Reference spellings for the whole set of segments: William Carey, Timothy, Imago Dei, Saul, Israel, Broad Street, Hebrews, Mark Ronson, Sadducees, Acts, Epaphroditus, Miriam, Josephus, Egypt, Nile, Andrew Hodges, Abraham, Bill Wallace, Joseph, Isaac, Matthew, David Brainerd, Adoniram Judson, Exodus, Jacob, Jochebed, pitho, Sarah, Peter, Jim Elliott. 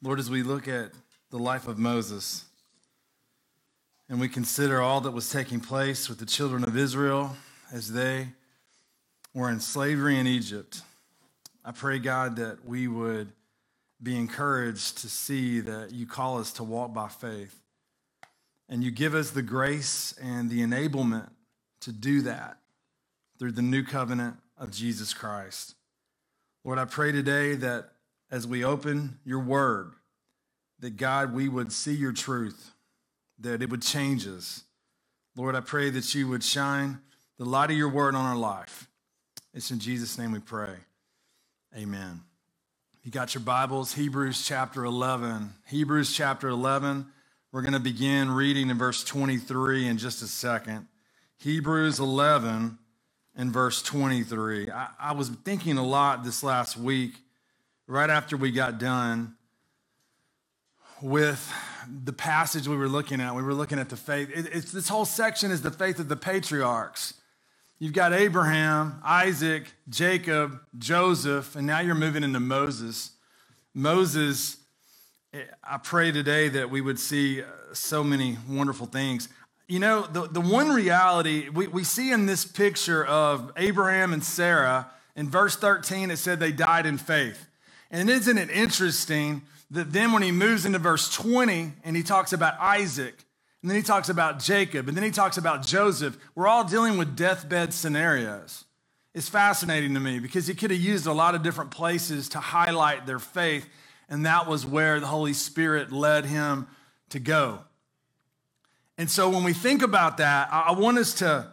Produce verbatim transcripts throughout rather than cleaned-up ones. Lord, as we look at the life of Moses and we consider all that was taking place with the children of Israel as they were in slavery in Egypt, I pray, God, that we would be encouraged to see that you call us to walk by faith, and you give us the grace and the enablement to do that through the new covenant of Jesus Christ. Lord, I pray today that as we open your word, that God, we would see your truth, that it would change us. Lord, I pray that you would shine the light of your word on our life. It's in Jesus' name we pray. Amen. You got your Bibles, Hebrews chapter eleven. Hebrews chapter eleven, we're going to begin reading in verse twenty-three in just a second. Hebrews eleven and verse twenty-three. I, I was thinking a lot this last week, right after we got done with the passage we were looking at. We were looking at the faith. It, it's, this whole section is the faith of the patriarchs. You've got Abraham, Isaac, Jacob, Joseph, and now you're moving into Moses. Moses, I pray today that we would see so many wonderful things. You know, the, the one reality we, we see in this picture of Abraham and Sarah, in verse thirteen, it said they died in faith. And isn't it interesting that then when he moves into verse twenty and he talks about Isaac, and then he talks about Jacob, and then he talks about Joseph. We're all dealing with deathbed scenarios. It's fascinating to me because he could have used a lot of different places to highlight their faith, and that was where the Holy Spirit led him to go. And so when we think about that, I want us to,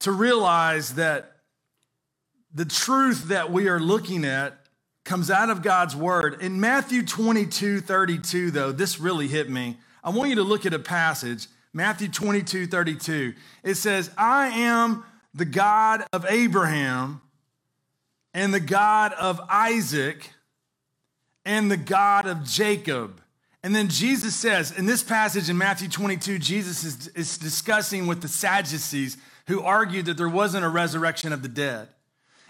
to realize that the truth that we are looking at comes out of God's word. In Matthew twenty-two thirty-two, though, this really hit me. I want you to look at a passage, Matthew twenty-two thirty-two. It says, I am the God of Abraham and the God of Isaac and the God of Jacob. And then Jesus says, in this passage in Matthew twenty-two, Jesus is, is discussing with the Sadducees who argued that there wasn't a resurrection of the dead.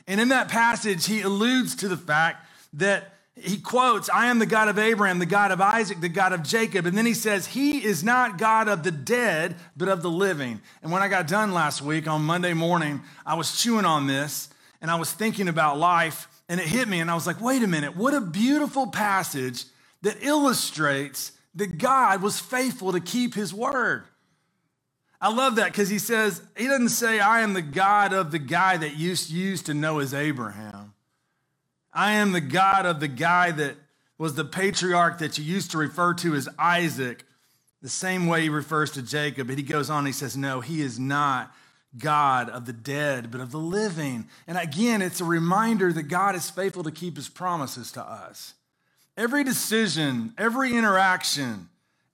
And in that passage, he alludes to the fact that he quotes, I am the God of Abraham, the God of Isaac, the God of Jacob. And then he says, he is not God of the dead, but of the living. And when I got done last week on Monday morning, I was chewing on this and I was thinking about life, and it hit me. And I was like, wait a minute, what a beautiful passage that illustrates that God was faithful to keep his word. I love that because he says, he doesn't say, I am the God of the guy that you used to know as Abraham. I am the God of the guy that was the patriarch that you used to refer to as Isaac, the same way he refers to Jacob. But he goes on, he says, no, he is not God of the dead, but of the living. And again, it's a reminder that God is faithful to keep his promises to us. Every decision, every interaction,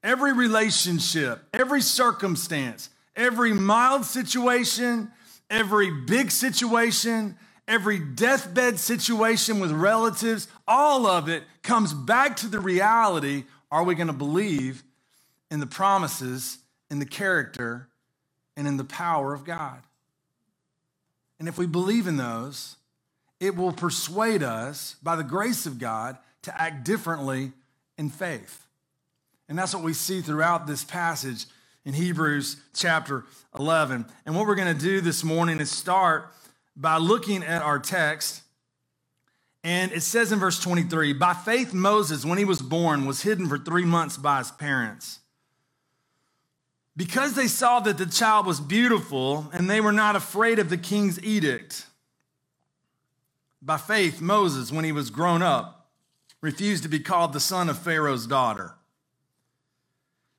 every relationship, every circumstance, every mild situation, every big situation, every deathbed situation with relatives, all of it comes back to the reality. Are we going to believe in the promises, in the character, and in the power of God? And if we believe in those, it will persuade us, by the grace of God, to act differently in faith. And that's what we see throughout this passage in Hebrews chapter eleven. And what we're going to do this morning is start by looking at our text, and it says in verse twenty-three, by faith Moses, when he was born, was hidden for three months by his parents, because they saw that the child was beautiful, and they were not afraid of the king's edict. By faith Moses, when he was grown up, refused to be called the son of Pharaoh's daughter,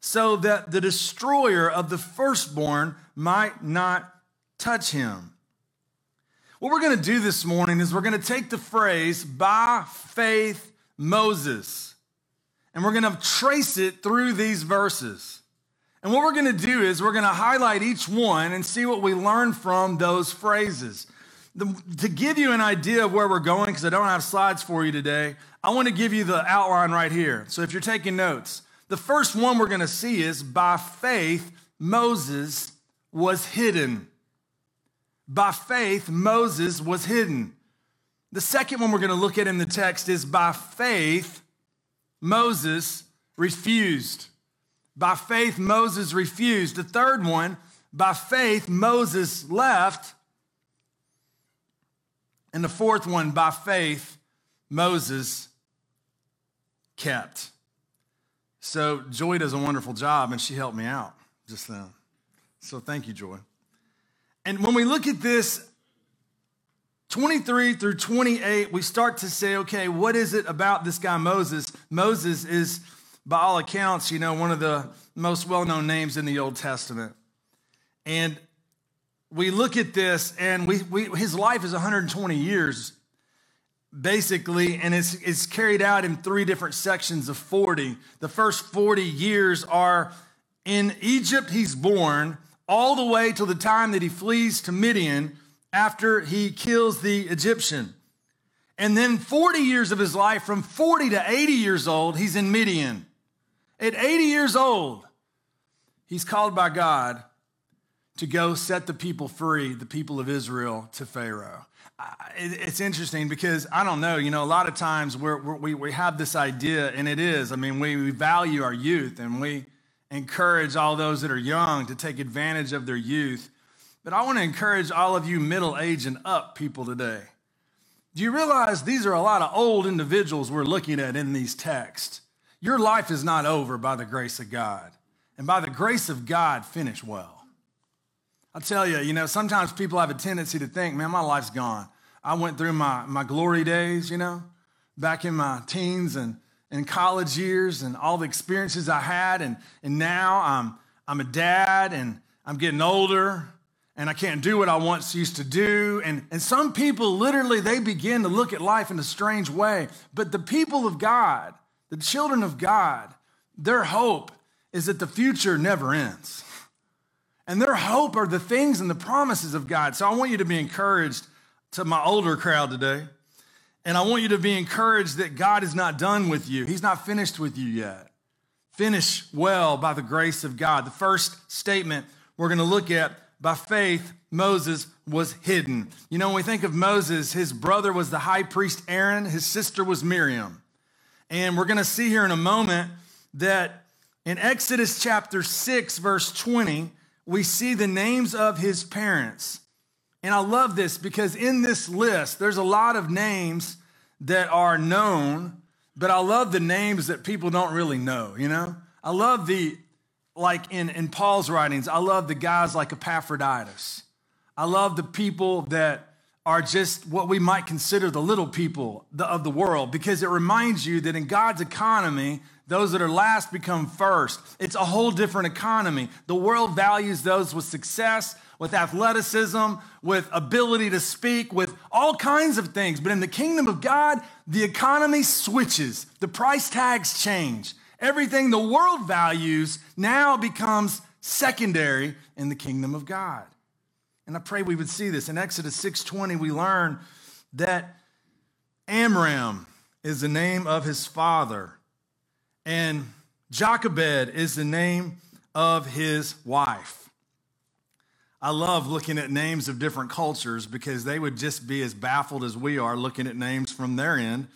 so that the destroyer of the firstborn might not touch him. What we're going to do this morning is we're going to take the phrase, by faith Moses, and we're going to trace it through these verses. And what we're going to do is we're going to highlight each one and see what we learn from those phrases. The, to give you an idea of where we're going, because I don't have slides for you today, I want to give you the outline right here. So if you're taking notes, the first one we're going to see is, by faith, Moses was hidden. By faith, Moses was hidden. The second one we're going to look at in the text is, by faith, Moses refused. By faith, Moses refused. The third one, by faith, Moses left. And the fourth one, by faith, Moses kept. So Joy does a wonderful job, and she helped me out just then. So thank you, Joy. And when we look at this, twenty-three through twenty-eight, we start to say, okay, what is it about this guy Moses? Moses is, by all accounts, you know, one of the most well-known names in the Old Testament. And we look at this, and we, we his life is one hundred twenty years, basically, and it's, it's carried out in three different sections of forty. The first forty years are in Egypt. He's born all the way till the time that he flees to Midian after he kills the Egyptian. And then forty years of his life, from forty to eighty years old, he's in Midian. At eighty years old, he's called by God to go set the people free, the people of Israel, to Pharaoh. It's interesting because, I don't know, you know, a lot of times we're, we we have this idea, and it is, I mean, we, we value our youth, and we encourage all those that are young to take advantage of their youth. But I want to encourage all of you middle-aged and up people today. Do you realize these are a lot of old individuals we're looking at in these texts? Your life is not over by the grace of God. And by the grace of God, finish well. I tell you, you know, sometimes people have a tendency to think, man, my life's gone. I went through my, my glory days, you know, back in my teens and, and college years and all the experiences I had. And, and now I'm, I'm a dad and I'm getting older and I can't do what I once used to do. And, and some people literally, they begin to look at life in a strange way. But the people of God, the children of God, their hope is that the future never ends. And their hope are the things and the promises of God. So I want you to be encouraged, to my older crowd today. And I want you to be encouraged that God is not done with you. He's not finished with you yet. Finish well by the grace of God. The first statement we're going to look at, by faith, Moses was hidden. You know, when we think of Moses, his brother was the high priest Aaron. His sister was Miriam. And we're going to see here in a moment that in Exodus chapter six, verse twenty, we see the names of his parents. And I love this because in this list, there's a lot of names that are known, but I love the names that people don't really know, you know? I love the, like in, in Paul's writings, I love the guys like Epaphroditus. I love the people that are just what we might consider the little people of the world, because it reminds you that in God's economy, those that are last become first. It's a whole different economy. The world values those with success, with athleticism, with ability to speak, with all kinds of things. But in the kingdom of God, the economy switches. The price tags change. Everything the world values now becomes secondary in the kingdom of God. And I pray we would see this. In Exodus six twenty, we learn that Amram is the name of his father. And Jochebed is the name of his wife. I love looking at names of different cultures because they would just be as baffled as we are looking at names from their end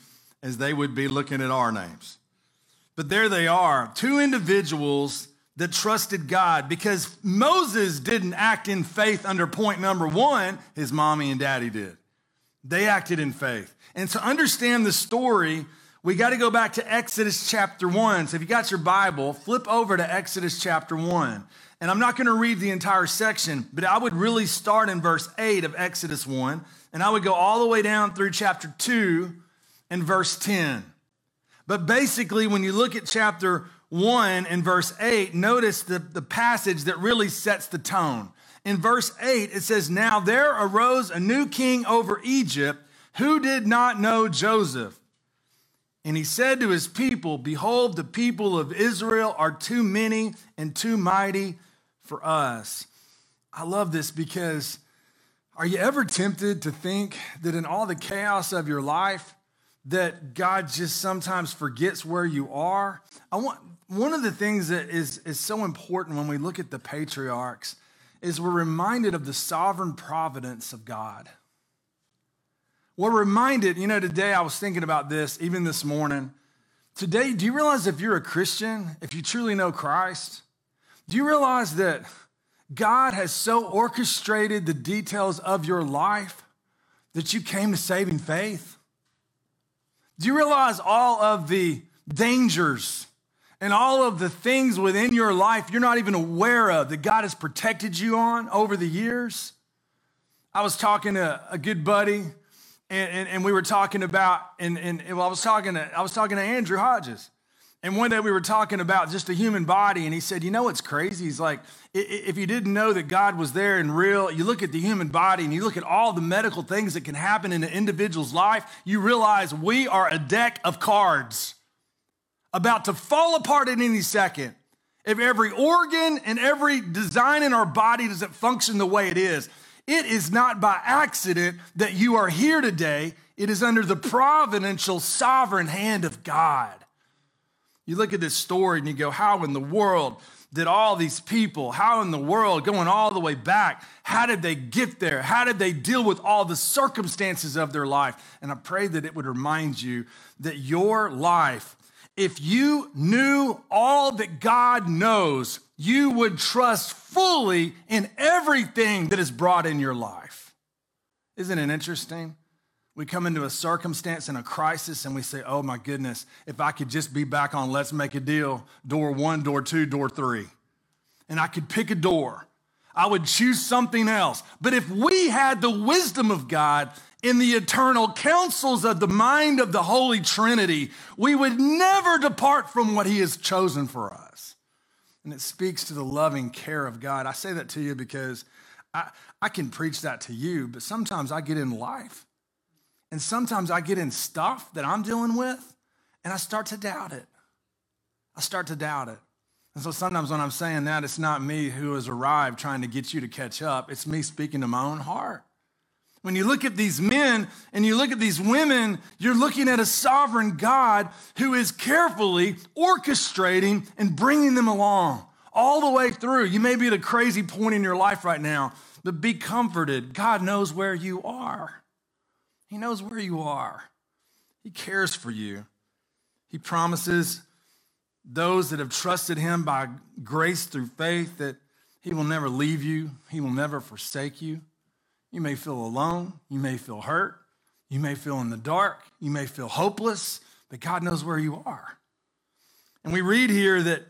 as they would be looking at our names. But there they are, two individuals that trusted God, because Moses didn't act in faith under point number one. His mommy and daddy did. They acted in faith. And to understand the story, we got to go back to Exodus chapter one. So if you got your Bible, flip over to Exodus chapter one. And I'm not going to read the entire section, but I would really start in verse eight of Exodus one. And I would go all the way down through chapter two and verse ten. But basically, when you look at chapter one and verse eight, notice the, the passage that really sets the tone. In verse eight, it says, "Now there arose a new king over Egypt who did not know Joseph. And he said to his people, behold, the people of Israel are too many and too mighty for us. I love this because are you ever tempted to think that in all the chaos of your life, that God just sometimes forgets where you are? I want one of the things that is, is so important when we look at the patriarchs is we're reminded of the sovereign providence of God. We're reminded, you know, today I was thinking about this, even this morning. Today, do you realize if you're a Christian, if you truly know Christ, do you realize that God has so orchestrated the details of your life that you came to saving faith? Do you realize all of the dangers and all of the things within your life you're not even aware of that God has protected you on over the years? I was talking to a good buddy, and, and, and we were talking about, and, and, and I was talking to, I was talking to Andrew Hodges. And one day we were talking about just the human body, and he said, you know what's crazy? He's like, if you didn't know that God was there and real, you look at the human body and you look at all the medical things that can happen in an individual's life, you realize we are a deck of cards about to fall apart at any second. If every organ and every design in our body doesn't function the way it is, it is not by accident that you are here today. It is under the providential sovereign hand of God. You look at this story and you go, how in the world did all these people, how in the world, going all the way back, how did they get there? How did they deal with all the circumstances of their life? And I pray that it would remind you that your life, if you knew all that God knows, you would trust fully in everything that is brought in your life. Isn't it interesting? We come into a circumstance and a crisis and we say, oh my goodness, if I could just be back on Let's Make a Deal, door one, door two, door three, and I could pick a door, I would choose something else. But if we had the wisdom of God in the eternal counsels of the mind of the Holy Trinity, we would never depart from what he has chosen for us. And it speaks to the loving care of God. I say that to you because I, I can preach that to you, but sometimes I get in life. And sometimes I get in stuff that I'm dealing with, and I start to doubt it. I start to doubt it. And so sometimes when I'm saying that, it's not me who has arrived trying to get you to catch up. It's me speaking to my own heart. When you look at these men and you look at these women, you're looking at a sovereign God who is carefully orchestrating and bringing them along all the way through. You may be at a crazy point in your life right now, but be comforted. God knows where you are. He knows where you are. He cares for you. He promises those that have trusted him by grace through faith that he will never leave you. He will never forsake you. You may feel alone. You may feel hurt. You may feel in the dark. You may feel hopeless, but God knows where you are. And we read here that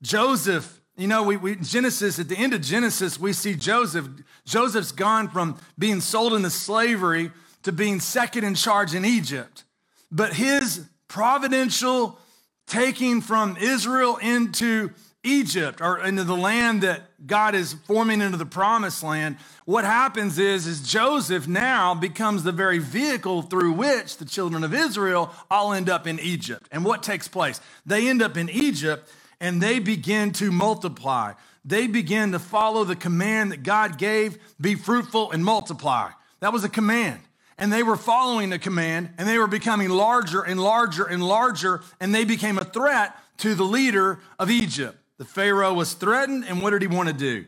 Joseph, you know, we, we Genesis, at the end of Genesis, we see Joseph. Joseph's gone from being sold into slavery to being second in charge in Egypt. But his providential taking from Israel into Egypt, or into the land that God is forming into the promised land, what happens is, is Joseph now becomes the very vehicle through which the children of Israel all end up in Egypt. And what takes place? They end up in Egypt and they begin to multiply. They begin to follow the command that God gave, be fruitful and multiply. That was a command. And they were following the command, and they were becoming larger and larger and larger, and they became a threat to the leader of Egypt. The Pharaoh was threatened, and what did he want to do?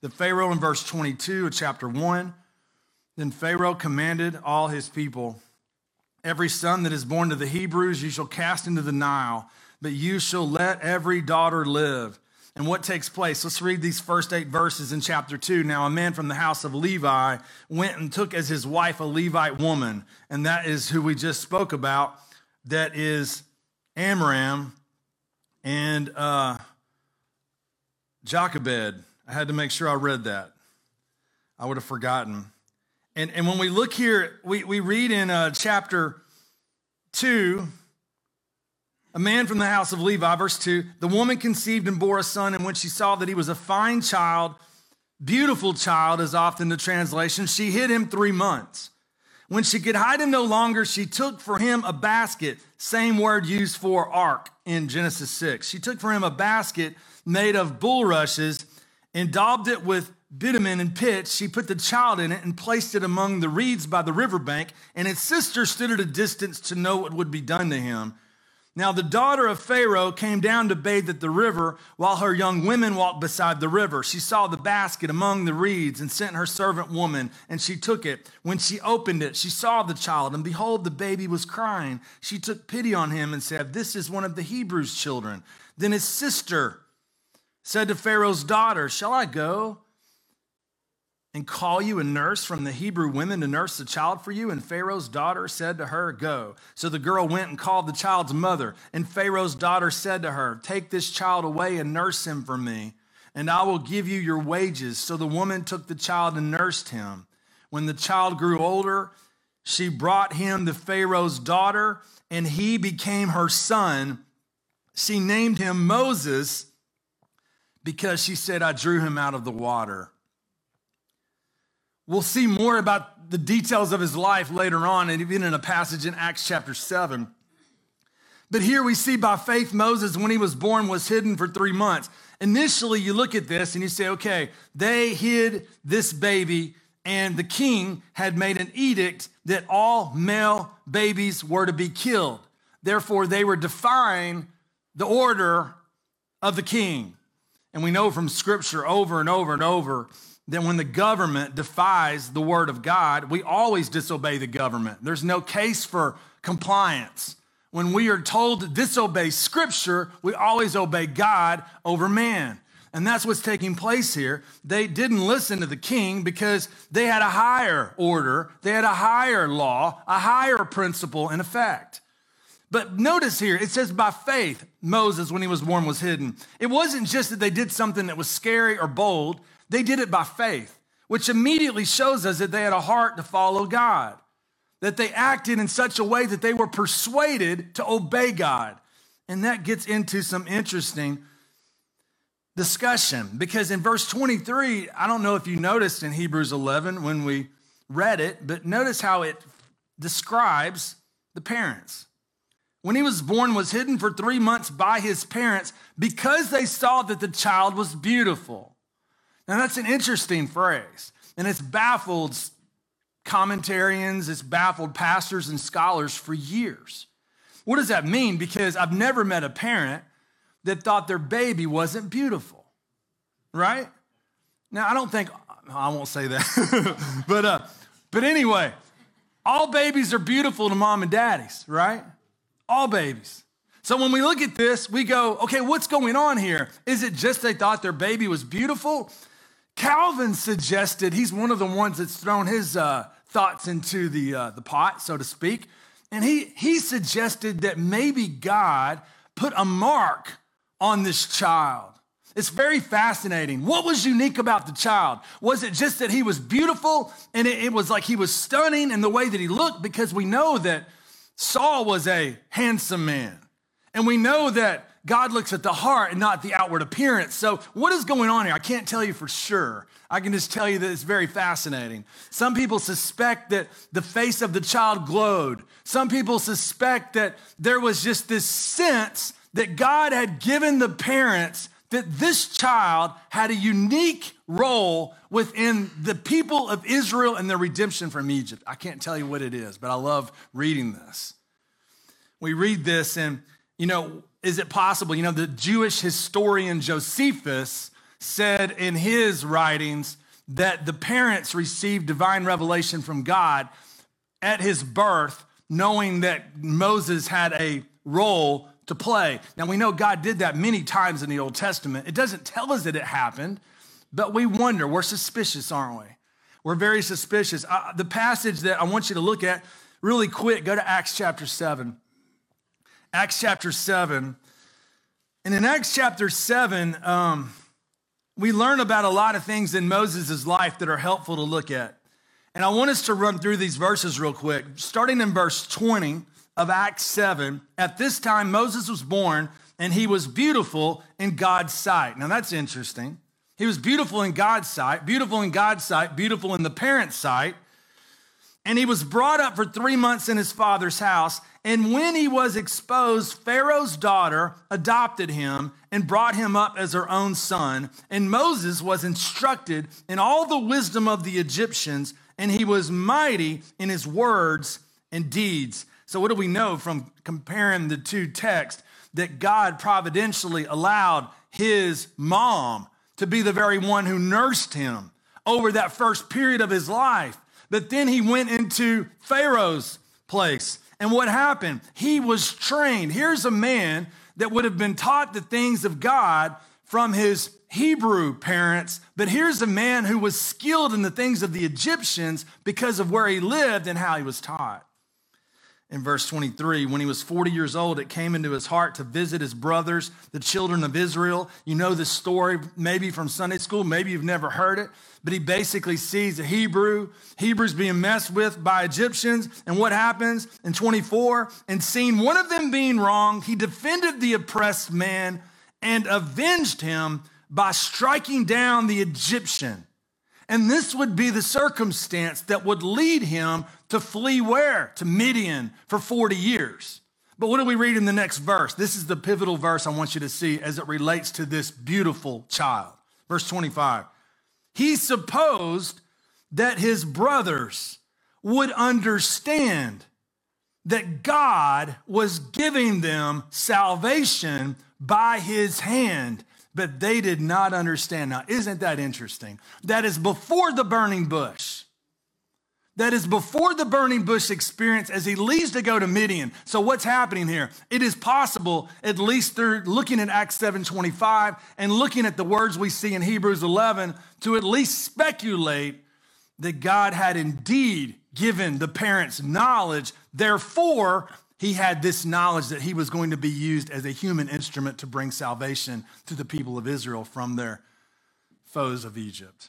The Pharaoh, in verse twenty-two of chapter one, then Pharaoh commanded all his people, every son that is born to the Hebrews you shall cast into the Nile, but you shall let every daughter live. And what takes place? Let's read these first eight verses in chapter two. Now, a man from the house of Levi went and took as his wife a Levite woman. And that is who we just spoke about. That is Amram and uh, Jochebed. I had to make sure I read that. I would have forgotten. And, and when we look here, we, we read in uh, chapter two, a man from the house of Levi, verse two, the woman conceived and bore a son, and when she saw that he was a fine child, beautiful child is often the translation, she hid him three months. When she could hide him no longer, she took for him a basket, same word used for ark in Genesis six. She took for him a basket made of bulrushes and daubed it with bitumen and pitch. She put the child in it and placed it among the reeds by the riverbank, and his sister stood at a distance to know what would be done to him. Now the daughter of Pharaoh came down to bathe at the river while her young women walked beside the river. She saw the basket among the reeds and sent her servant woman, and she took it. When she opened it, she saw the child, and behold, the baby was crying. She took pity on him and said, "This is one of the Hebrews' children." Then his sister said to Pharaoh's daughter, "Shall I go and call you a nurse from the Hebrew women to nurse the child for you?" And Pharaoh's daughter said to her, "Go." So the girl went and called the child's mother. And Pharaoh's daughter said to her, "Take this child away and nurse him for me, and I will give you your wages." So the woman took the child and nursed him. When the child grew older, she brought him to Pharaoh's daughter, and he became her son. She named him Moses because she said, "I drew him out of the water." We'll see more about the details of his life later on, and even in a passage in Acts chapter seven. But here we see by faith Moses, when he was born, was hidden for three months. Initially, you look at this and you say, okay, they hid this baby, and the king had made an edict that all male babies were to be killed. Therefore, they were defying the order of the king. And we know from Scripture over and over and over that when the government defies the word of God, we always disobey the government. There's no case for compliance. When we are told to disobey Scripture, we always obey God over man. And that's what's taking place here. They didn't listen to the king because they had a higher order, they had a higher law, a higher principle in effect. But notice here, it says by faith, Moses, when he was born, was hidden. It wasn't just that they did something that was scary or bold. They did it by faith, which immediately shows us that they had a heart to follow God, that they acted in such a way that they were persuaded to obey God. And that gets into some interesting discussion, because in verse twenty-three, I don't know if you noticed in Hebrews eleven when we read it, but notice how it describes the parents. When he was born, was hidden for three months by his parents because they saw that the child was beautiful. Now, that's an interesting phrase, and it's baffled commentarians, it's baffled pastors and scholars for years. What does that mean? Because I've never met a parent that thought their baby wasn't beautiful, right? Now, I don't think, I won't say that, but, uh, but anyway, all babies are beautiful to mom and daddies, right? All babies. So when we look at this, we go, okay, what's going on here? Is it just they thought their baby was beautiful? Calvin suggested, he's one of the ones that's thrown his uh, thoughts into the uh, the pot, so to speak. And he he suggested that maybe God put a mark on this child. It's very fascinating. What was unique about the child? Was it just that he was beautiful and it, it was like he was stunning in the way that he looked? Because we know that Saul was a handsome man, and we know that God looks at the heart and not the outward appearance. So what is going on here? I can't tell you for sure. I can just tell you that it's very fascinating. Some people suspect that the face of the child glowed. Some people suspect that there was just this sense that God had given the parents that this child had a unique role within the people of Israel and their redemption from Egypt. I can't tell you what it is, but I love reading this. We read this and, you know, is it possible? You know, the Jewish historian Josephus said in his writings that the parents received divine revelation from God at his birth, knowing that Moses had a role to play. Now, we know God did that many times in the Old Testament. It doesn't tell us that it happened, but we wonder. We're suspicious, aren't we? We're very suspicious. Uh, the passage that I want you to look at really quick, go to Acts chapter seven. Acts chapter seven. And in Acts chapter seven, um, we learn about a lot of things in Moses' life that are helpful to look at. And I want us to run through these verses real quick. Starting in verse twenty of Acts seven, at this time Moses was born, and he was beautiful in God's sight. Now, that's interesting. He was beautiful in God's sight, beautiful in God's sight, beautiful in the parents' sight. And he was brought up for three months in his father's house. And when he was exposed, Pharaoh's daughter adopted him and brought him up as her own son. And Moses was instructed in all the wisdom of the Egyptians, and he was mighty in his words and deeds. So what do we know from comparing the two texts? That God providentially allowed his mom to be the very one who nursed him over that first period of his life. But then he went into Pharaoh's place. And what happened? He was trained. Here's a man that would have been taught the things of God from his Hebrew parents, but here's a man who was skilled in the things of the Egyptians because of where he lived and how he was taught. In verse twenty-three, when he was forty years old, it came into his heart to visit his brothers, the children of Israel. You know this story maybe from Sunday school, maybe you've never heard it, but he basically sees a Hebrew, Hebrews being messed with by Egyptians, and what happens in twenty-four? And seeing one of them being wronged, he defended the oppressed man and avenged him by striking down the Egyptian. And this would be the circumstance that would lead him to flee where? To Midian for forty years. But what do we read in the next verse? This is the pivotal verse I want you to see as it relates to this beautiful child. Verse twenty-five, he supposed that his brothers would understand that God was giving them salvation by his hand, but they did not understand. Now, isn't that interesting? That is before the burning bush. That is before the burning bush experience as he leaves to go to Midian. So what's happening here? It is possible, at least through looking at Acts seven twenty-five and looking at the words we see in Hebrews eleven, to at least speculate that God had indeed given the parents knowledge. Therefore, he had this knowledge that he was going to be used as a human instrument to bring salvation to the people of Israel from their foes of Egypt.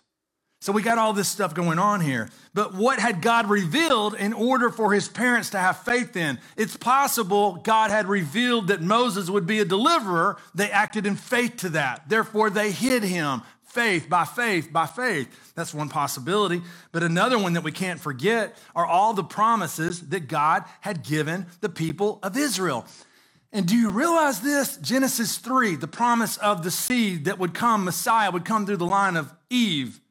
So we got all this stuff going on here. But what had God revealed in order for his parents to have faith in? It's possible God had revealed that Moses would be a deliverer. They acted in faith to that. Therefore, they hid him. Faith by faith by faith. That's one possibility. But another one that we can't forget are all the promises that God had given the people of Israel. And do you realize this? Genesis three, the promise of the seed that would come, Messiah would come through the line of Eve.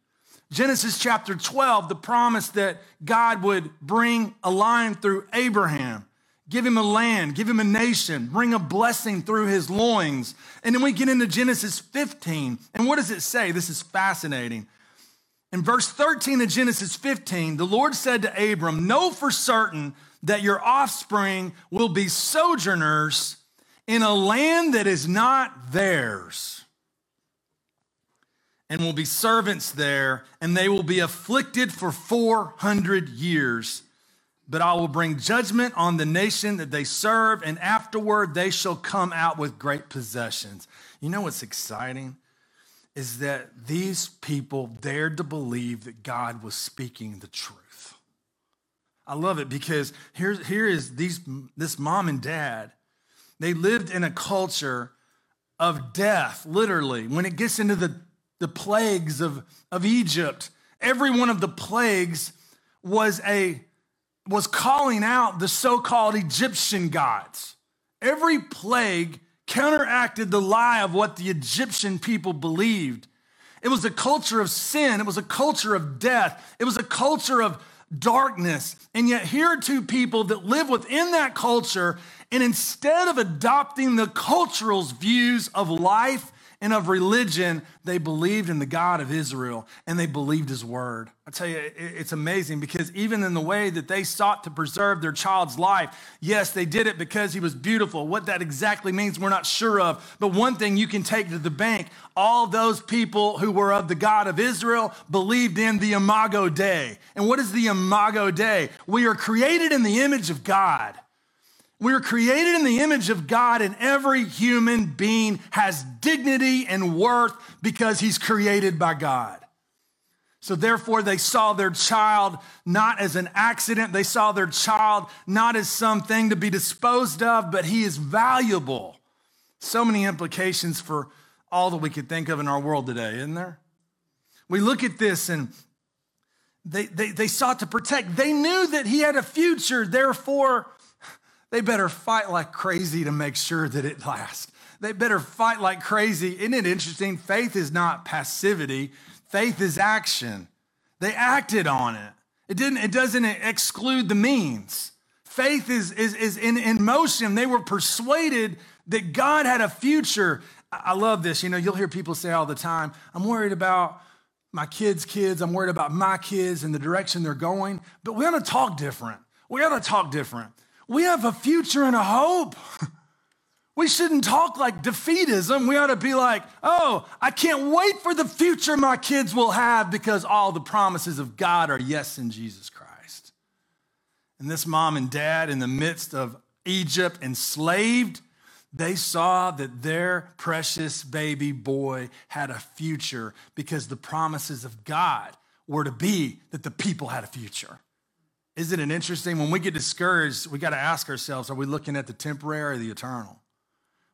Genesis chapter twelve, the promise that God would bring a line through Abraham. Give him a land, give him a nation, bring a blessing through his loins. And then we get into Genesis fifteen. And what does it say? This is fascinating. In verse thirteen of Genesis fifteen, the Lord said to Abram, know for certain that your offspring will be sojourners in a land that is not theirs, and will be servants there, and they will be afflicted for four hundred years. But I will bring judgment on the nation that they serve, and afterward they shall come out with great possessions. You know what's exciting is that these people dared to believe that God was speaking the truth. I love it because here, here is these, this mom and dad. They lived in a culture of death, literally. When it gets into the, the plagues of, of Egypt, every one of the plagues was a was calling out the so-called Egyptian gods. Every plague counteracted the lie of what the Egyptian people believed. It was a culture of sin. It was a culture of death. It was a culture of darkness. And yet here are two people that live within that culture, and instead of adopting the cultural's views of life and of religion, they believed in the God of Israel, and they believed his word. I tell you, it's amazing because even in the way that they sought to preserve their child's life, yes, they did it because he was beautiful. What that exactly means, we're not sure of. But one thing you can take to the bank, all those people who were of the God of Israel believed in the Imago Dei. And what is the Imago Dei? We are created in the image of God. We are created in the image of God, and every human being has dignity and worth because he's created by God. So therefore, they saw their child not as an accident. They saw their child not as something to be disposed of, but he is valuable. So many implications for all that we could think of in our world today, isn't there? We look at this and They, they, they sought to protect. They knew that he had a future. Therefore, they better fight like crazy to make sure that it lasts. They better fight like crazy. Isn't it interesting? Faith is not passivity. Faith is action. They acted on it. It didn't. It doesn't exclude the means. Faith is, is, is in, in motion. They were persuaded that God had a future. I love this. You know, you'll hear people say all the time, I'm worried about my kids' kids. I'm worried about my kids and the direction they're going. But we ought to talk different. We ought to talk different. We have a future and a hope. We shouldn't talk like defeatism. We ought to be like, oh, I can't wait for the future my kids will have because all the promises of God are yes in Jesus Christ. And this mom and dad, in the midst of Egypt enslaved, they saw that their precious baby boy had a future because the promises of God were to be that the people had a future. Isn't it interesting? When we get discouraged, we got to ask ourselves, are we looking at the temporary or the eternal?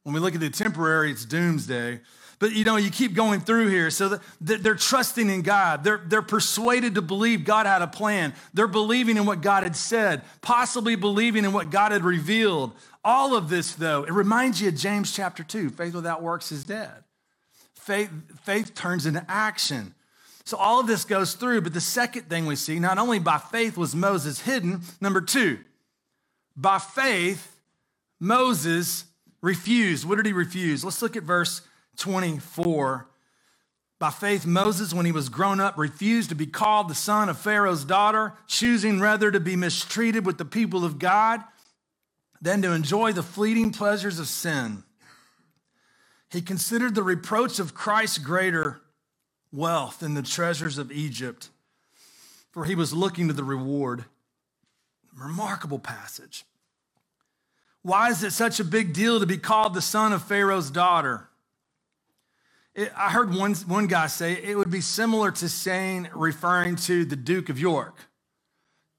When we look at the temporary, it's doomsday. But, you know, you keep going through here. So they're trusting in God. They're, they're persuaded to believe God had a plan. They're believing in what God had said, possibly believing in what God had revealed. All of this, though, it reminds you of James chapter two. Faith without works is dead. Faith, faith turns into action. So all of this goes through. But the second thing we see, not only by faith was Moses hidden. Number two, by faith, Moses refused. What did he refuse? Let's look at verse twenty-four. By faith, Moses, when he was grown up, refused to be called the son of Pharaoh's daughter, choosing rather to be mistreated with the people of God than to enjoy the fleeting pleasures of sin. He considered the reproach of Christ greater wealth than the treasures of Egypt, for he was looking to the reward. Remarkable passage. Why is it such a big deal to be called the son of Pharaoh's daughter? It, I heard one, one guy say it would be similar to saying, referring to the Duke of York,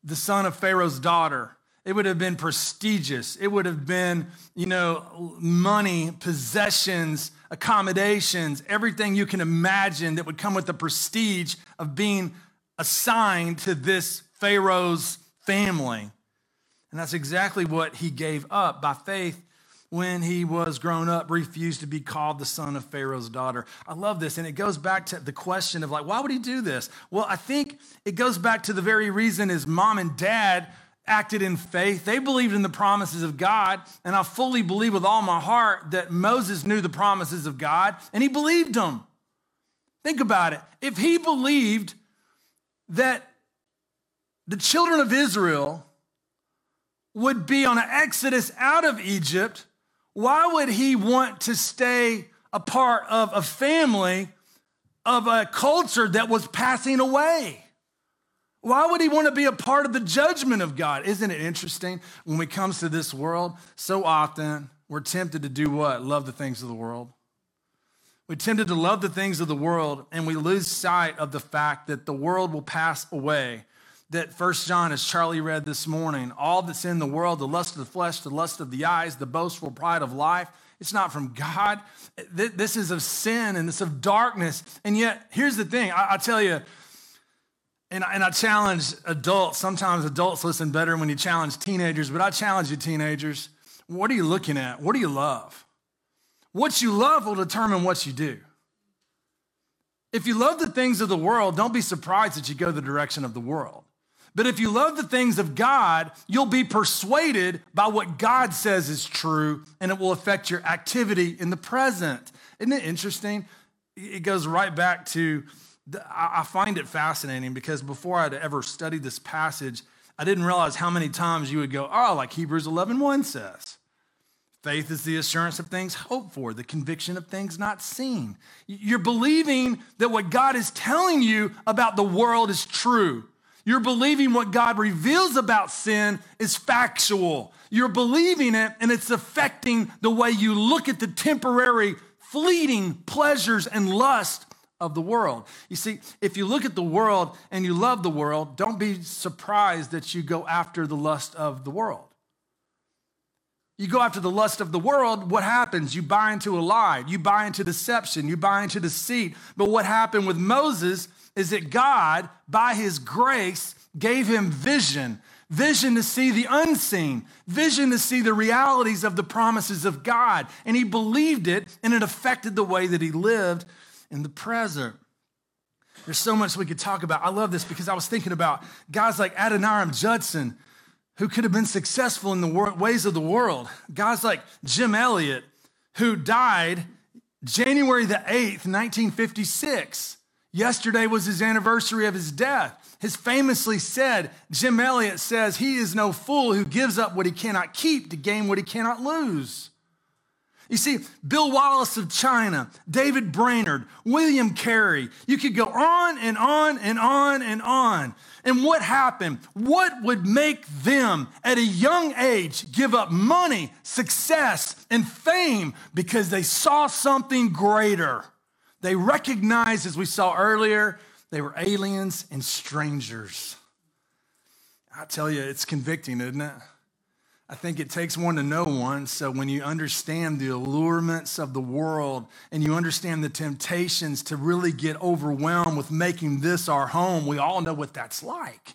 the son of Pharaoh's daughter. It would have been prestigious. It would have been, you know, money, possessions, accommodations, everything you can imagine that would come with the prestige of being assigned to this Pharaoh's family. And that's exactly what he gave up by faith when he was grown up, refused to be called the son of Pharaoh's daughter. I love this. And it goes back to the question of like, why would he do this? Well, I think it goes back to the very reason his mom and dad acted in faith. They believed in the promises of God. And I fully believe with all my heart that Moses knew the promises of God and he believed them. Think about it. If he believed that the children of Israel would be on an exodus out of Egypt, why would he want to stay a part of a family of a culture that was passing away? Why would he want to be a part of the judgment of God? Isn't it interesting? When it comes to this world, so often we're tempted to do what? Love the things of the world. We're tempted to love the things of the world, and we lose sight of the fact that the world will pass away. That First John, as Charlie read this morning, all that's in the world, the lust of the flesh, the lust of the eyes, the boastful pride of life, it's not from God. This is of sin and this of darkness. And yet, here's the thing. I, I tell you, and I, and I challenge adults. Sometimes adults listen better when you challenge teenagers, but I challenge you, teenagers. What are you looking at? What do you love? What you love will determine what you do. If you love the things of the world, don't be surprised that you go the direction of the world. But if you love the things of God, you'll be persuaded by what God says is true, and it will affect your activity in the present. Isn't it interesting? It goes right back to, the, I find it fascinating because before I'd ever studied this passage, I didn't realize how many times you would go, oh, like Hebrews eleven one says. Faith is the assurance of things hoped for, the conviction of things not seen. You're believing that what God is telling you about the world is true. You're believing what God reveals about sin is factual. You're believing it, and it's affecting the way you look at the temporary, fleeting pleasures and lust of the world. You see, if you look at the world and you love the world, don't be surprised that you go after the lust of the world. You go after the lust of the world, what happens? You buy into a lie. You buy into deception. You buy into deceit. But what happened with Moses is that God, by his grace, gave him vision, vision to see the unseen, vision to see the realities of the promises of God. And he believed it, and it affected the way that he lived in the present. There's so much we could talk about. I love this because I was thinking about guys like Adoniram Judson, who could have been successful in the ways of the world. Guys like Jim Elliott, who died January the eighth, nineteen fifty-six. Yesterday was his anniversary of his death. His famously said, Jim Elliott says, "He is no fool who gives up what he cannot keep to gain what he cannot lose." You see, Bill Wallace of China, David Brainerd, William Carey, you could go on and on and on and on. And what happened? What would make them at a young age give up money, success, and fame? Because they saw something greater. They recognized, as we saw earlier, they were aliens and strangers. I tell you, it's convicting, isn't it? I think it takes one to know one. So when you understand the allurements of the world and you understand the temptations to really get overwhelmed with making this our home, we all know what that's like.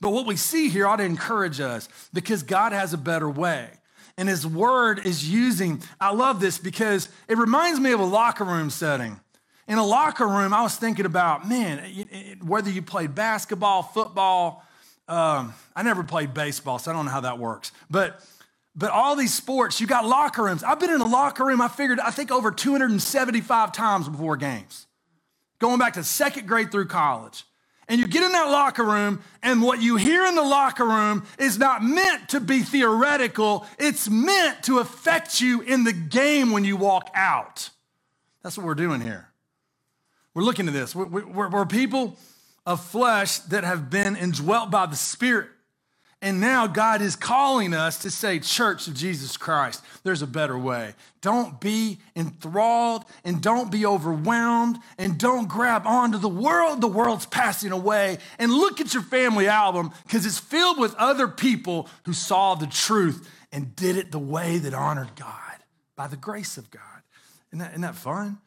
But what we see here ought to encourage us because God has a better way. And his word is using, I love this because it reminds me of a locker room setting. In a locker room, I was thinking about, man, it, it, whether you played basketball, football, Um, I never played baseball, so I don't know how that works. But but all these sports, you got locker rooms. I've been in a locker room, I figured, I think over two hundred seventy-five times before games, going back to second grade through college. And you get in that locker room, and what you hear in the locker room is not meant to be theoretical. It's meant to affect you in the game when you walk out. That's what we're doing here. We're looking at this. We're, we're, we're people of flesh that have been indwelt by the Spirit. And now God is calling us to say, Church of Jesus Christ, there's a better way. Don't be enthralled and don't be overwhelmed and don't grab onto the world. The world's passing away. And look at your family album because it's filled with other people who saw the truth and did it the way that honored God, by the grace of God. Isn't that, isn't that fun?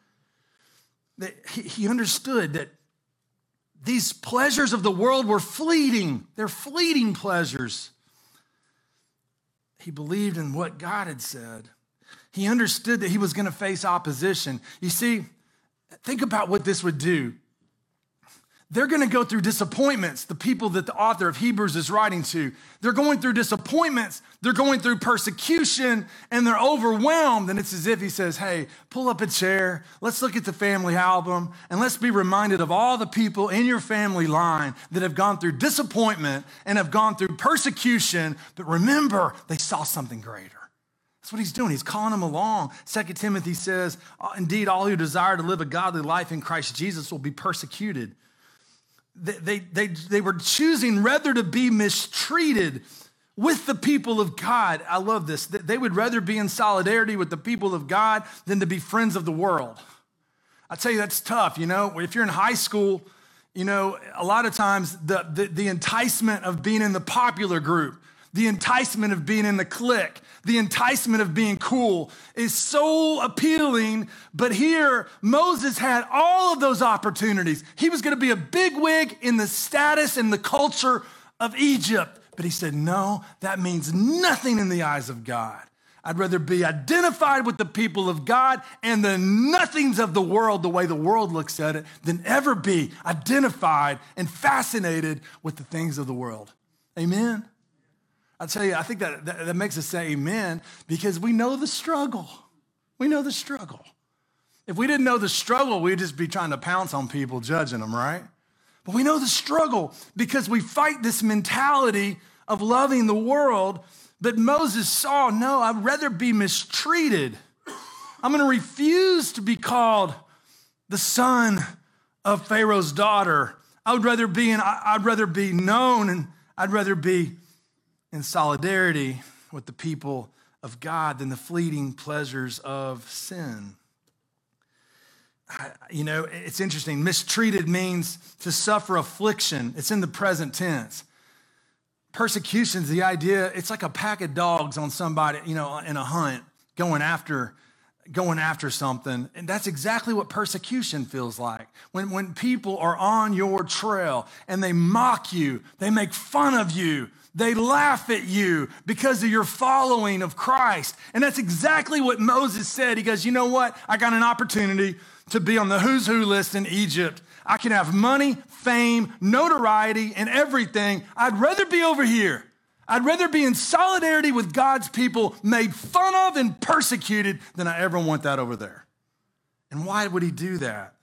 That he, he understood that these pleasures of the world were fleeting. They're fleeting pleasures. He believed in what God had said. He understood that he was going to face opposition. You see, think about what this would do. They're going to go through disappointments, the people that the author of Hebrews is writing to. They're going through disappointments. They're going through persecution, and they're overwhelmed. And it's as if he says, hey, pull up a chair. Let's look at the family album, and let's be reminded of all the people in your family line that have gone through disappointment and have gone through persecution. But remember, they saw something greater. That's what he's doing. He's calling them along. Second Timothy says, indeed, all who desire to live a godly life in Christ Jesus will be persecuted. They, they, they were choosing rather to be mistreated with the people of God. I love this. They would rather be in solidarity with the people of God than to be friends of the world. I tell you, that's tough. You know, if you're in high school, you know, a lot of times the, the, the enticement of being in the popular group, the enticement of being in the clique, the enticement of being cool is so appealing. But here, Moses had all of those opportunities. He was going to be a bigwig in the status and the culture of Egypt. But he said, no, that means nothing in the eyes of God. I'd rather be identified with the people of God and the nothings of the world, the way the world looks at it, than ever be identified and fascinated with the things of the world. Amen. I tell you, I think that, that, that makes us say amen because we know the struggle. We know the struggle. If we didn't know the struggle, we'd just be trying to pounce on people, judging them, right? But we know the struggle because we fight this mentality of loving the world. But Moses saw, no, I'd rather be mistreated. I'm going to refuse to be called the son of Pharaoh's daughter. I would rather be, and I'd rather be known, and I'd rather be in solidarity with the people of God than the fleeting pleasures of sin. I, you know, it's interesting. Mistreated means to suffer affliction. It's in the present tense. Persecution's the idea, it's like a pack of dogs on somebody, you know, in a hunt, going after going after something. And that's exactly what persecution feels like. When, when people are on your trail and they mock you, they make fun of you, they laugh at you because of your following of Christ. And that's exactly what Moses said. He goes, you know what? I got an opportunity to be on the who's who list in Egypt. I can have money, fame, notoriety, and everything. I'd rather be over here. I'd rather be in solidarity with God's people, made fun of and persecuted, than I ever want that over there. And why would he do that?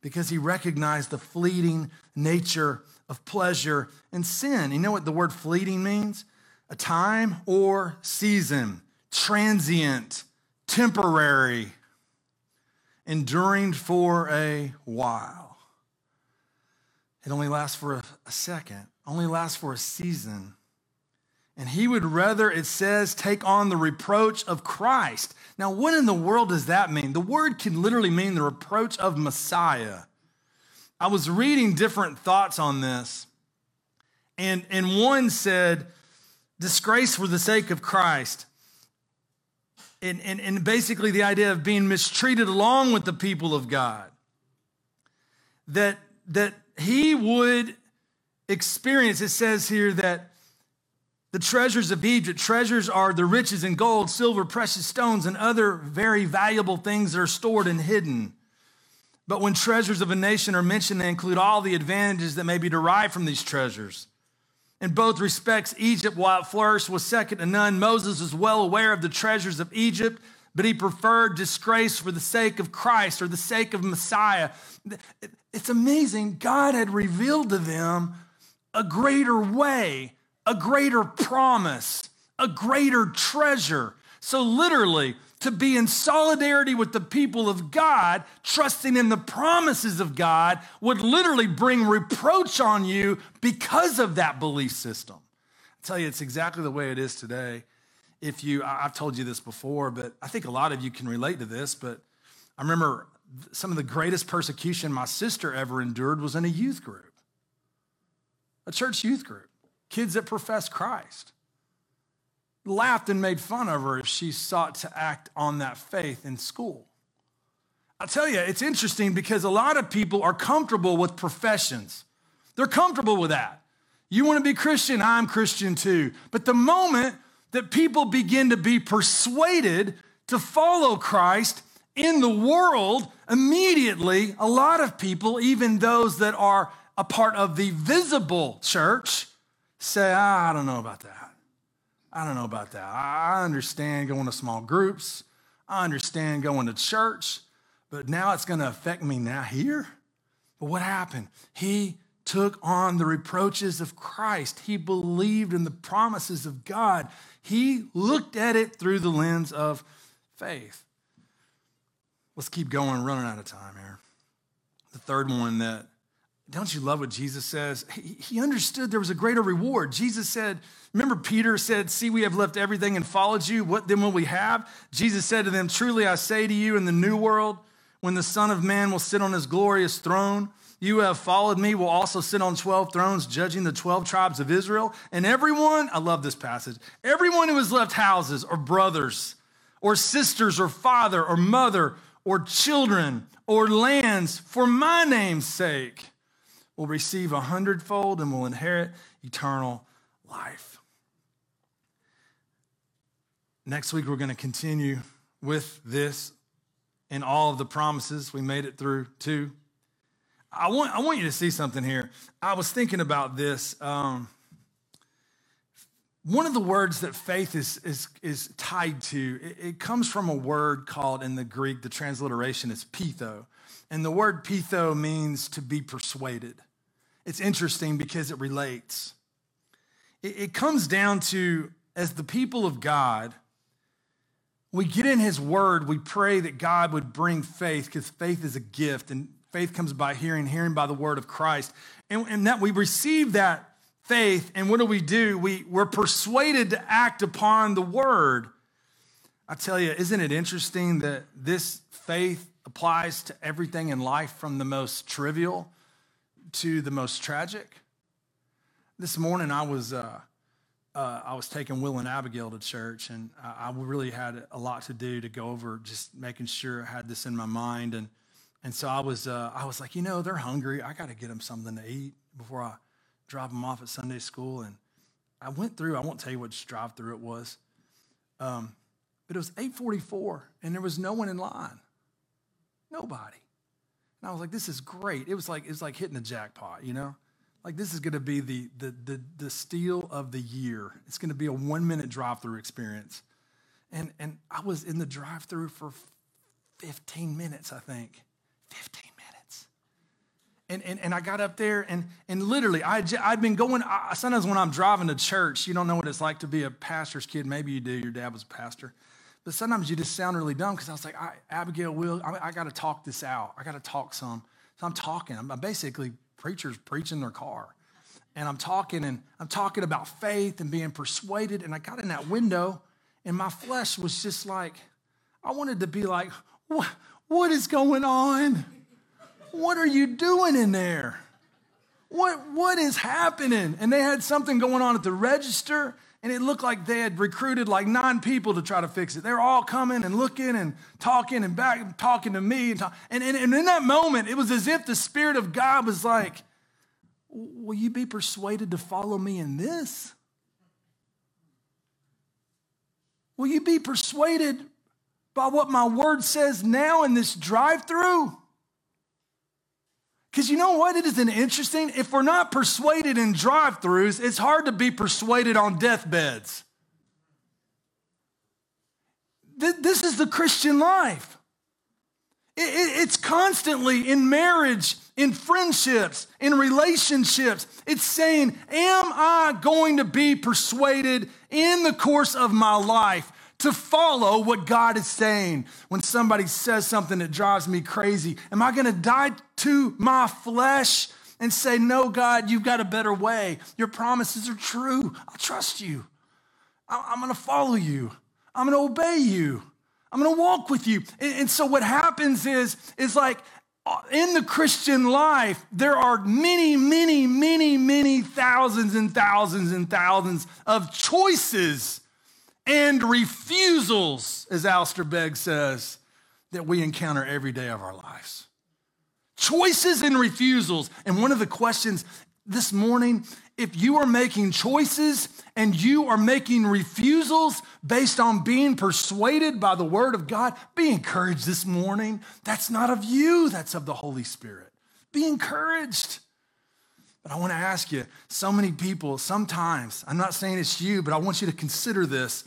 Because he recognized the fleeting nature of pleasure and sin. You know what the word fleeting means? A time or season, transient, temporary, enduring for a while. It only lasts for a, a second, only lasts for a season. And he would rather, it says, take on the reproach of Christ. Now, what in the world does that mean? The word can literally mean the reproach of Messiah. I was reading different thoughts on this, and, and one said, disgrace for the sake of Christ. And, and, and basically the idea of being mistreated along with the people of God. That, that he would experience, it says here that, the treasures of Egypt, treasures are the riches in gold, silver, precious stones, and other very valuable things that are stored and hidden. But when treasures of a nation are mentioned, they include all the advantages that may be derived from these treasures. In both respects, Egypt, while it flourished, was second to none. Moses was well aware of the treasures of Egypt, but he preferred disgrace for the sake of Christ or the sake of Messiah. It's amazing. God had revealed to them a greater way, a greater promise, a greater treasure. So literally, to be in solidarity with the people of God, trusting in the promises of God, would literally bring reproach on you because of that belief system. I tell you, it's exactly the way it is today. If you, I've told you this before, but I think a lot of you can relate to this, but I remember some of the greatest persecution my sister ever endured was in a youth group, a church youth group. Kids that profess Christ laughed and made fun of her if she sought to act on that faith in school. I'll tell you, it's interesting because a lot of people are comfortable with professions. They're comfortable with that. You want to be Christian? I'm Christian too. But the moment that people begin to be persuaded to follow Christ in the world, immediately a lot of people, even those that are a part of the visible church, say, ah, I don't know about that. I don't know about that. I understand going to small groups. I understand going to church, but now it's going to affect me now here. But what happened? He took on the reproaches of Christ. He believed in the promises of God. He looked at it through the lens of faith. Let's keep going. Running out of time here. The third one that Don't you love what Jesus says? He, he understood there was a greater reward. Jesus said, remember Peter said, see, we have left everything and followed you. What then will we have? Jesus said to them, truly I say to you, in the new world, when the Son of Man will sit on his glorious throne, you who have followed me will also sit on twelve thrones, judging the twelve tribes of Israel. And everyone, I love this passage, everyone who has left houses or brothers or sisters or father or mother or children or lands for my name's sake will receive a hundredfold and will inherit eternal life. Next week, we're going to continue with this and all of the promises. We made it through two. I want, I want you to see something here. I was thinking about this. Um, one of the words that faith is, is, is tied to, it, it comes from a word called in the Greek, the transliteration is pitho. And the word pitho means to be persuaded. It's interesting because it relates. It, it comes down to, as the people of God, we get in his word, we pray that God would bring faith, because faith is a gift, and faith comes by hearing, hearing by the word of Christ. And, and that we receive that faith, and what do we do? We, we're persuaded to act upon the word. I tell you, isn't it interesting that this faith applies to everything in life, from the most trivial to the most tragic? This morning I was uh, uh, I was taking Will and Abigail to church, and I, I really had a lot to do to go over just making sure I had this in my mind. And and so I was uh, I was like, you know, they're hungry. I got to get them something to eat before I drop them off at Sunday school. And I went through. I won't tell you which drive-thru it was, um, but it was eight forty-four, and there was no one in line. Nobody. And I was like, this is great. It was like it's like hitting a jackpot, you know? Like, this is going to be the the the the steal of the year. It's going to be a one-minute drive-thru experience. And and I was in the drive-thru for fifteen minutes, I think. fifteen minutes. And and, and I got up there, and and literally, I, I'd been going, I, sometimes when I'm driving to church, you don't know what it's like to be a pastor's kid. Maybe you do. Your dad was a pastor. But sometimes you just sound really dumb because I was like, I, Abigail, Will, I, I got to talk this out. I got to talk some. So I'm talking. I'm, I'm basically... preachers preaching their car. And I'm talking and I'm talking about faith and being persuaded. And I got in that window and my flesh was just like, I wanted to be like, what, what is going on? What are you doing in there? What, what is happening? And they had something going on at the register, and it looked like they had recruited like nine people to try to fix it. They were all coming and looking and talking and back and talking to me. And, talk, and, and, and in that moment, it was as if the Spirit of God was like, will you be persuaded to follow me in this? Will you be persuaded by what my word says now in this drive-thru? Because you know what? It is an interesting, if we're not persuaded in drive-thrus, it's hard to be persuaded on deathbeds. Th- this is the Christian life. It- it- it's constantly in marriage, in friendships, in relationships. It's saying, am I going to be persuaded in the course of my life to follow what God is saying? When somebody says something that drives me crazy, am I going to die to my flesh and say, no, God, you've got a better way. Your promises are true. I trust you. I'm going to follow you. I'm going to obey you. I'm going to walk with you. And so what happens is, is like in the Christian life, there are many, many, many, many thousands and thousands and thousands of choices and refusals, as Alistair Begg says, that we encounter every day of our lives. Choices and refusals. And one of the questions this morning, if you are making choices and you are making refusals based on being persuaded by the word of God, be encouraged this morning. That's not of you, that's of the Holy Spirit. Be encouraged. But I want to ask you, so many people, sometimes, I'm not saying it's you, but I want you to consider this.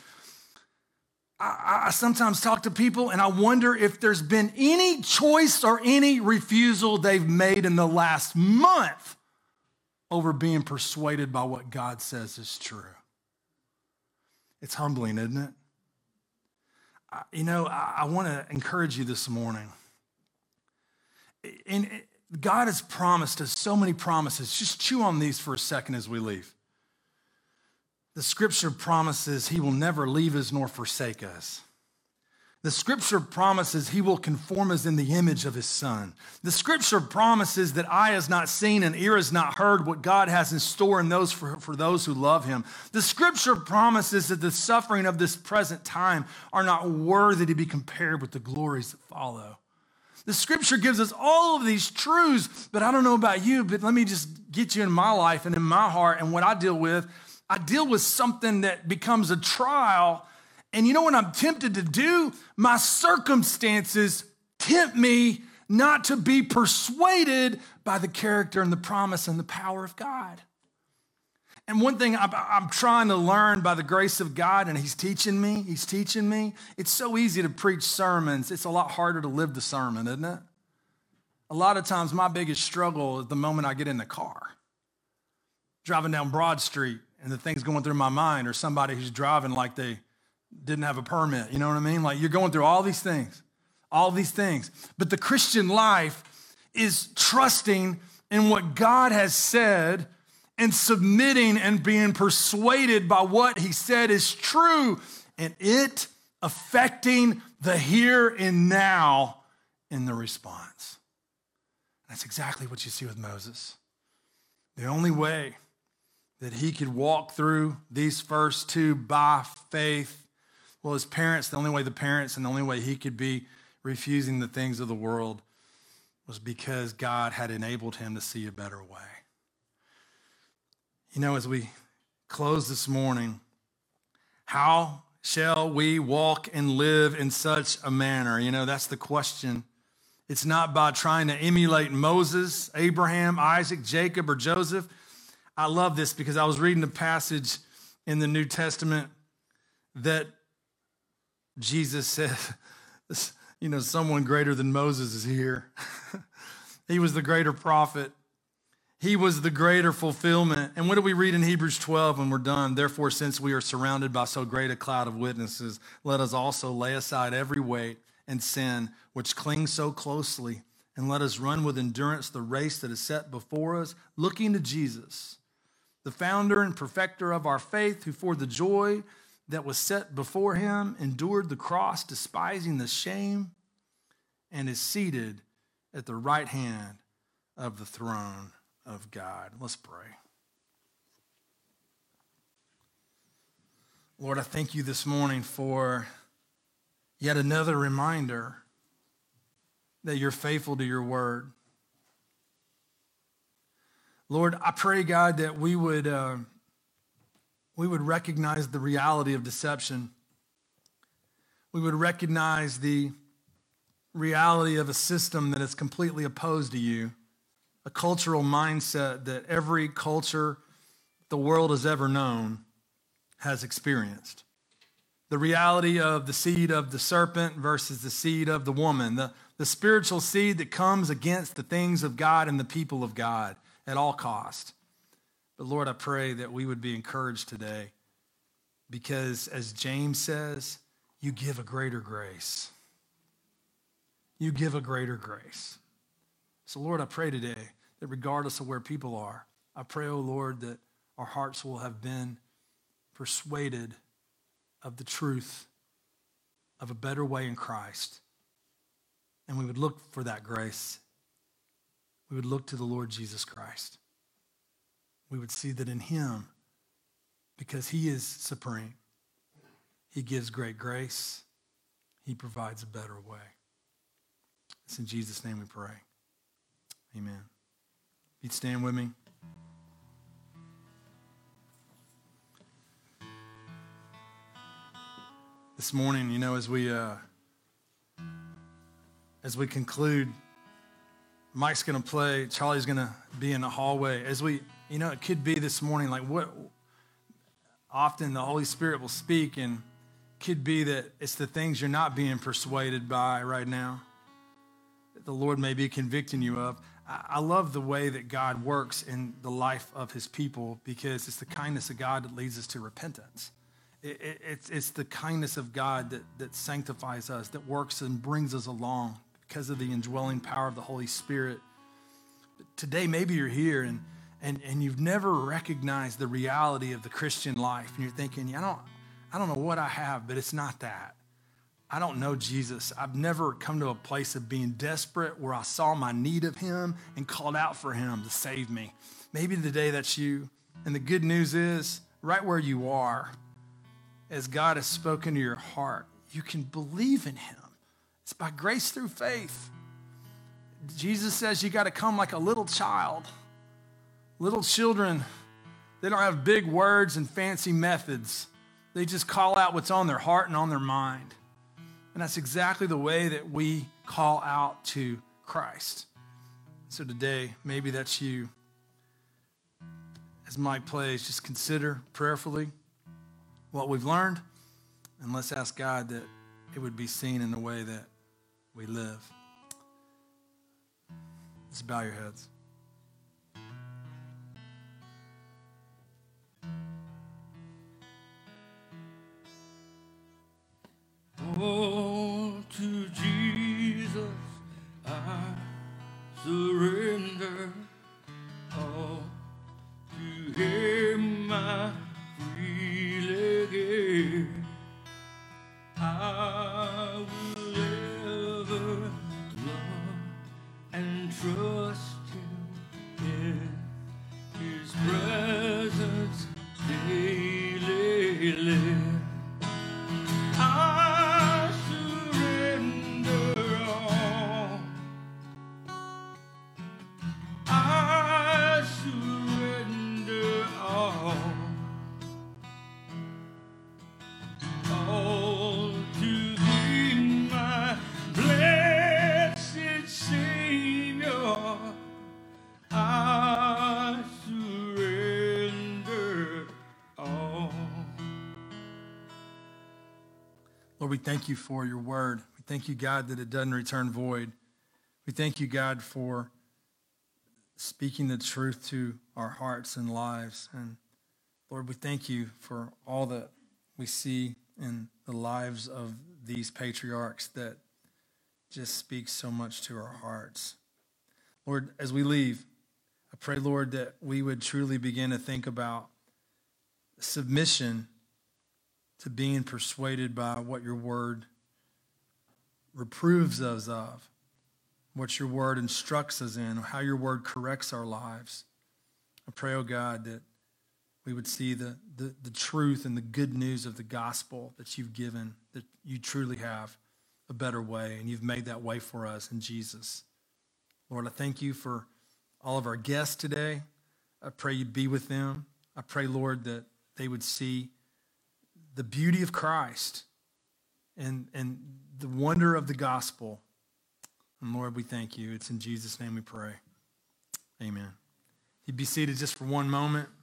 I, I sometimes talk to people and I wonder if there's been any choice or any refusal they've made in the last month over being persuaded by what God says is true. It's humbling, isn't it? I, you know, I, I want to encourage you this morning. And God has promised us so many promises. Just chew on these for a second as we leave. The scripture promises he will never leave us nor forsake us. The scripture promises he will conform us in the image of his son. The scripture promises that eye has not seen and ear has not heard what God has in store in those for, for those who love him. The scripture promises that the suffering of this present time are not worthy to be compared with the glories that follow. The scripture gives us all of these truths, but I don't know about you, but let me just get you in my life and in my heart and what I deal with. I deal with something that becomes a trial, and you know what I'm tempted to do? My circumstances tempt me not to be persuaded by the character and the promise and the power of God. And one thing I'm trying to learn by the grace of God, and he's teaching me, he's teaching me, it's so easy to preach sermons. It's a lot harder to live the sermon, isn't it? A lot of times my biggest struggle is the moment I get in the car. Driving down Broad Street and the things going through my mind, or somebody who's driving like they didn't have a permit, you know what I mean? Like you're going through all these things, all these things. But the Christian life is trusting in what God has said and submitting and being persuaded by what he said is true, and it affecting the here and now in the response. That's exactly what you see with Moses. The only way that he could walk through these first two by faith. Well, his parents, the only way the parents and the only way he could be refusing the things of the world was because God had enabled him to see a better way. You know, as we close this morning, how shall we walk and live in such a manner? You know, that's the question. It's not by trying to emulate Moses, Abraham, Isaac, Jacob, or Joseph. I love this because I was reading a passage in the New Testament that Jesus said, you know, someone greater than Moses is here. He was the greater prophet. He was the greater fulfillment. And what do we read in Hebrews twelve when we're done? Therefore, since we are surrounded by so great a cloud of witnesses, let us also lay aside every weight and sin which clings so closely, and let us run with endurance the race that is set before us, looking to Jesus, the founder and perfecter of our faith, who for the joy that was set before him endured the cross, despising the shame, and is seated at the right hand of the throne of God. Let's pray. Lord, I thank you this morning for yet another reminder that you're faithful to your word. Lord, I pray, God, that we would uh, we would recognize the reality of deception. We would recognize the reality of a system that is completely opposed to you, a cultural mindset that every culture the world has ever known has experienced. The reality of the seed of the serpent versus the seed of the woman, the, the spiritual seed that comes against the things of God and the people of God at all cost. But Lord, I pray that we would be encouraged today because, as James says, you give a greater grace. You give a greater grace. So Lord, I pray today that regardless of where people are, I pray, oh Lord, that our hearts will have been persuaded of the truth of a better way in Christ. And we would look for that grace. We would look to the Lord Jesus Christ. We would see that in him, because he is supreme, he gives great grace. He provides a better way. It's in Jesus' name we pray. Amen. You'd stand with me. This morning, you know, as we uh, as we conclude, Mike's gonna play. Charlie's gonna be in the hallway. As we, you know, it could be this morning. Like what? Often the Holy Spirit will speak, and could be that it's the things you're not being persuaded by right now that the Lord may be convicting you of. I, I love the way that God works in the life of His people because it's the kindness of God that leads us to repentance. It, it, it's, it's the kindness of God that, that sanctifies us, that works and brings us along because of the indwelling power of the Holy Spirit. But today, maybe you're here and, and, and you've never recognized the reality of the Christian life. And you're thinking, I don't, I don't know what I have, but it's not that. I don't know Jesus. I've never come to a place of being desperate where I saw my need of him and called out for him to save me. Maybe today that's you. And the good news is, right where you are, as God has spoken to your heart, you can believe in him. It's by grace through faith. Jesus says you got to come like a little child. Little children, they don't have big words and fancy methods. They just call out what's on their heart and on their mind. And that's exactly the way that we call out to Christ. So today, maybe that's you. As Mike plays, just consider prayerfully what we've learned, and let's ask God that it would be seen in the way that we live. Let's bow your heads. Oh, to Jesus I surrender all, to him my I will ever love and trust him. Lord, we thank you for your word. We thank you, God, that it doesn't return void. We thank you, God, for speaking the truth to our hearts and lives. And Lord, we thank you for all that we see in the lives of these patriarchs that just speaks so much to our hearts. Lord, as we leave, I pray, Lord, that we would truly begin to think about submission to being persuaded by what your word reproves us of, what your word instructs us in, how your word corrects our lives. I pray, oh God, that we would see the, the, the truth and the good news of the gospel that you've given, that you truly have a better way, and you've made that way for us in Jesus. Lord, I thank you for all of our guests today. I pray you'd be with them. I pray, Lord, that they would see the beauty of Christ and, and the wonder of the gospel. And Lord, we thank you. It's in Jesus' name we pray. Amen. You'd be seated just for one moment.